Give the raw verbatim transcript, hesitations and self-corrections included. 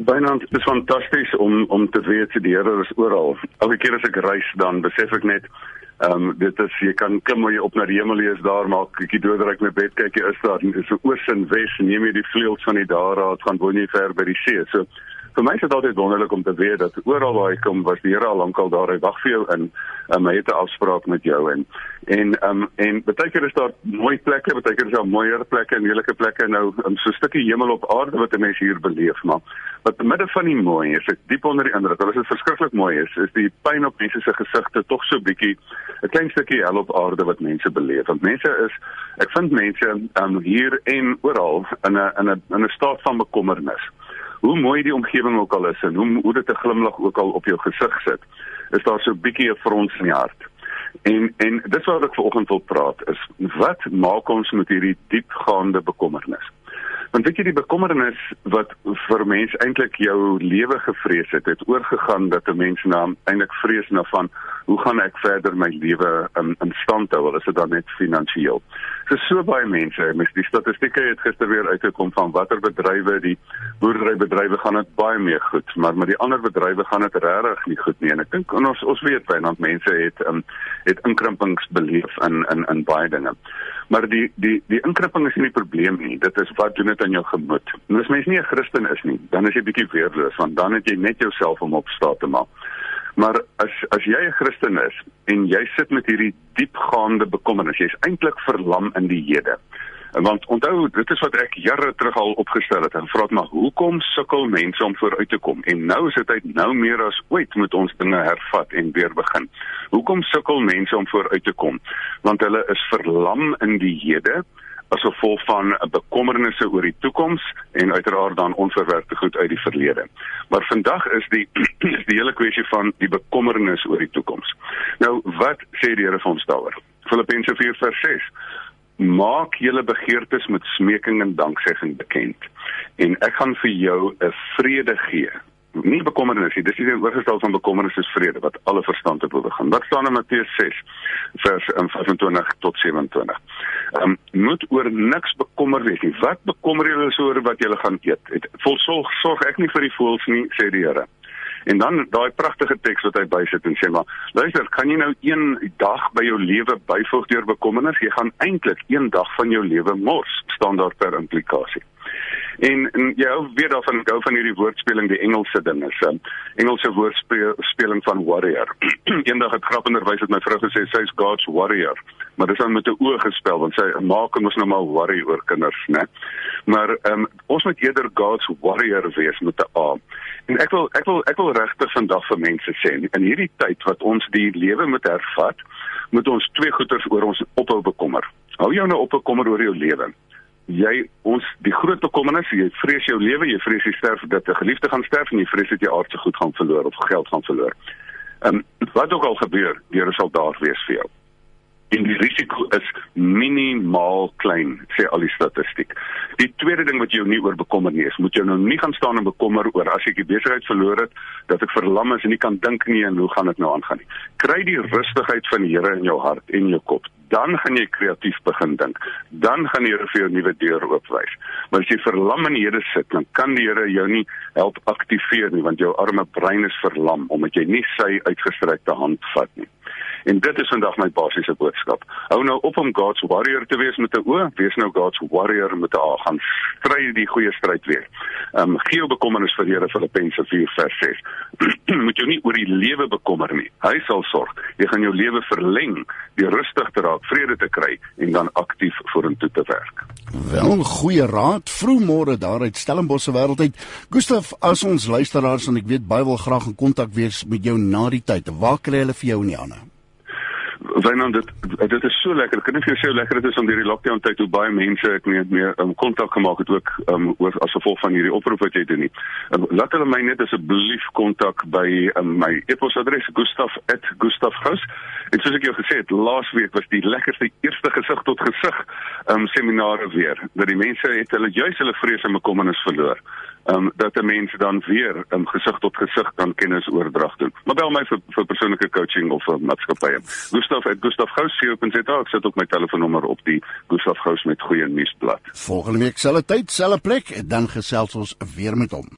Wynand, dit is fantasties om om te weet die Here is oral. Elke keer as ek reis dan besef ek net ehm um, dit is jy kan klim hoe jy op na die hemel is daar, maar kykie doder ek my bed kyk jy is daar, dis oos en wes, neem jy die vleuels van die daarraad, gaan woon jy ver by die see. So vir my is dit altyd wonderlik om te weet dat oral waar jy kom was die Here al lankal daar, hy wag vir jou in, um, hy het 'n afspraak met jou in. En um, en baie keer is daar mooi plekke, baie keer is daar mooier plekke en heerlike plekke nou, um, so 'n stukkie hemel op aarde wat 'n mens hier beleef, maar wat te midde van die mooi is, ek diep onder die indruk, al is dit verskriklik mooi is, is die pyn op mense se gesigte tog so bietjie 'n klein stukkie hel op aarde wat mense beleef. Want mense is, ek vind mense um, hier en oral in 'n in 'n in 'n staat van bekommernis. Hoe mooi die omgewing ook al is en hoe hoe dit 'n glimlag ook al op jou gesig sit, is daar so bietjie 'n frons in die hart. En en dis wat ek vanoggend wil praat is, wat maak ons met hierdie diepgaande bekommernis? Want weet jy, die bekommernis wat vir mens eintlik jou lewe gevrees het, het oorgegaan dat 'n mens nou eintlik vrees na van, hoe gaan ek verder my lewe in, in stand hou, al is dit dan net finansieel. So so baie mense, die statistieke het gister weer uitgekom van watter bedrywe, die boerderybedrywe gaan dit baie meer goed, maar met die ander bedrywe gaan dit regtig nie goed nie. En ek dink ons ons weet Wynand, mense het um, het inkrimpings beleef in in in baie dinge. Maar die die die inkrimping is nie die probleem nie. Dit is wat doen dit aan jou gemoed. En as mens nie 'n Christen is nie, dan is jy bietjie weerloos, want dan het jy net jouself om op staat te maak. Maar as as jy 'n Christen is en jy sit met hierdie diepgaande bekommernis, jy is eintlik verlam in die hede. Want onthou, dit is wat ek jare terug al opgestel het en vra het maar, hoekom sukkel mense om vooruit te kom? En nou is dit uit nou meer as ooit moet ons dinge hervat en weer begin. Hoekom sukkel mense om vooruit te kom? Want hulle is verlam in die hede, as gevolg van bekommernisse oor die toekoms en uiteraard dan onverwerkte goed uit die verlede. Maar vandag is die is die hele kwessie van die bekommernis oor die toekoms. Nou, wat sê die Here vir ons daaroor? Filippense vier vers ses. Maak julle begeertes met smeking en danksegging bekend. En ek gaan vir jou 'n vrede gee. Nie bekommernis nie, dis die oorgestel van bekommernis is vrede, wat alle verstand te boven gaan. Wat staan in Matteus ses vers vyf en twintig tot sewe en twintig? Um, moet oor niks bekommer wees nie. Wat bekommer julle so oor wat julle gaan eet? Het, volsorg sorg ek nie vir die voëls nie, sê die Here. En dan daai pragtige teks wat hy bysit en sê maar, luister, kan jy nou een dag by jou lewe byvoeg deur bekommernis? Jy gaan eintlik een dag van jou lewe mors, staan daar per implikasie. En, en jy hou weer daarvan, ek hou van hierdie woordspeling, die Engelse ding is, um, Engelse woordspeling van warrior. Eendag het grappenderwys het my vrou gesê, sy is God's warrior, maar dis dan met 'n oë gespel, want sy maak ons nou maar worry oor kinders, né? Maar um, ons moet eerder God's warrior wees met 'n A. En ek wil, ek wil, ek wil regtig vandag vir mense sê, in hierdie tyd wat ons die lewe moet hervat, moet ons twee goeders oor ons ophou bekommer. Hou jou nou op bekommer oor jou lewe. Jy, ons, die groot bekommernis, jy vrees jou lewe, jy vrees jy sterf, dat die geliefde gaan sterf, en jy vrees dat jy aardse goed gaan verloor, of geld gaan verloor. Um, wat ook al gebeur, die Here sal daar wees vir jou. En die risiko is minimaal klein, sê al die statistiek. Die tweede ding wat jou nie oor bekommer nie is, moet jou nou nie gaan staan en bekommer oor, as ek die besigheid verloor het, dat ek verlam is en nie kan dink nie, en hoe gaan dit nou aangaan nie. Kry die rustigheid van die Here in jou hart en jou kop. Dan gaan jy kreatief begin dink, dan gaan die Here vir jou nuwe deur oopwys. Maar as jy verlam in die Here sit, dan kan die Here jou nie help aktiveer nie, want jou arme brein is verlam, omdat jy nie sy uitgestrekte hand vat nie. En dit is vandag my basiese boodskap. Hou nou op om God's warrior te wees met 'n O, wees nou God's warrior met 'n A, gaan stry die goeie stryd weer. Um, gee jou bekommernis vir die Here, Filippense vier vers ses. Moet jou nie oor die lewe bekommer nie, hy sal sorg. Jy gaan jou lewe verleng, die rustig te raak, vrede te kry en dan aktief vorentoe te werk. Wel, goeie raad, vroegmôre daar uit Stellenbosch se wêreld uit. Gustav, as ons luisteraars, en ek weet baie wil graag in kontak wees met jou na die tyd, waar kry hulle vir jou in die hande? Wynand, dit, dit is so lekker, ek kan nie vir jou sê hoe lekker dit is om hierdie lockdown tyd, hoe baie mense ek nie meer um, kontak gemaak het ook um, oor, as gevolg van hierdie oproep wat jy doen nie. Um, laat hulle my net asseblief kontak by um, my e-posadres gustav at gustav gous. En soos ek jou gesê het, laas week was die lekkerste eerste gesig tot gesig um, seminare weer, dat die mense het hulle juis hulle vrees en bekommernis verloor. Um, dat die mense dan weer um, gesig tot gesig dan kennis oordrag doen. Maar bel my vir, vir persoonlike coaching of vir maatskappye. Gustav at gustav gous dot co dot za, ek sit ook my telefoonnommer op die Gustav Gous met goeie nuusblad. Volgende week selfde tyd, selfde plek, dan gesels ons weer met hom.